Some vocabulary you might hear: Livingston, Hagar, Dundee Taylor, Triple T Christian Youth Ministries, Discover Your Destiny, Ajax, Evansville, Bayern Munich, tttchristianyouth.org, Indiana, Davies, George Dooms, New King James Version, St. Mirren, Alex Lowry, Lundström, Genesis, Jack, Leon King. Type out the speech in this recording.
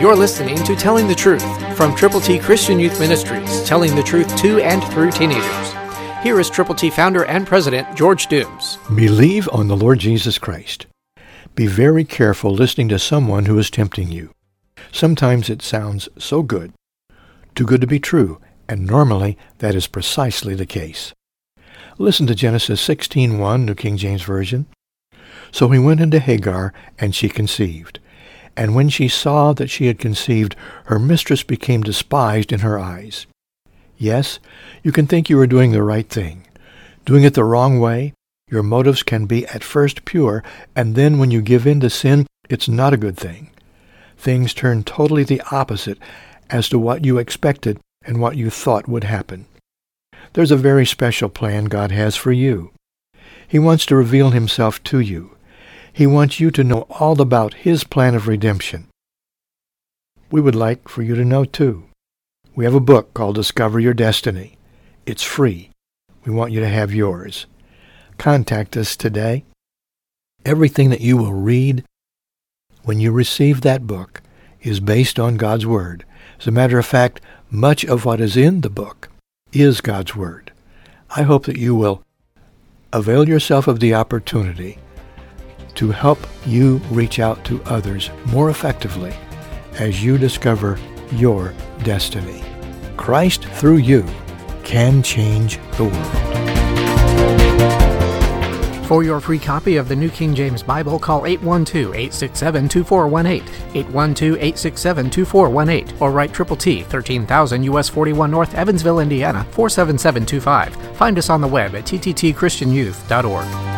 You're listening to Telling the Truth from Triple T Christian Youth Ministries, telling the truth to and through teenagers. Here is Triple T founder and president, George Dooms. Believe on the Lord Jesus Christ. Be very careful listening to someone who is tempting you. Sometimes it sounds so good, too good to be true, and normally that is precisely the case. Listen to Genesis 16:1, New King James Version. So he went into Hagar, and she conceived. And when she saw that she had conceived, her mistress became despised in her eyes. Yes, you can think you are doing the right thing. Doing it the wrong way, your motives can be at first pure, and then when you give in to sin, it's not a good thing. Things turn totally the opposite as to what you expected and what you thought would happen. There's a very special plan God has for you. He wants to reveal himself to you. He wants you to know all about his plan of redemption. We would like for you to know, too. We have a book called Discover Your Destiny. It's free. We want you to have yours. Contact us today. Everything that you will read when you receive that book is based on God's Word. As a matter of fact, much of what is in the book is God's Word. I hope that you will avail yourself of the opportunity to help you reach out to others more effectively as you discover your destiny. Christ through you can change the world. For your free copy of the New King James Bible, call 812-867-2418, 812-867-2418, or write Triple T, 13,000 U.S. 41 North, Evansville, Indiana, 47725. Find us on the web at tttchristianyouth.org.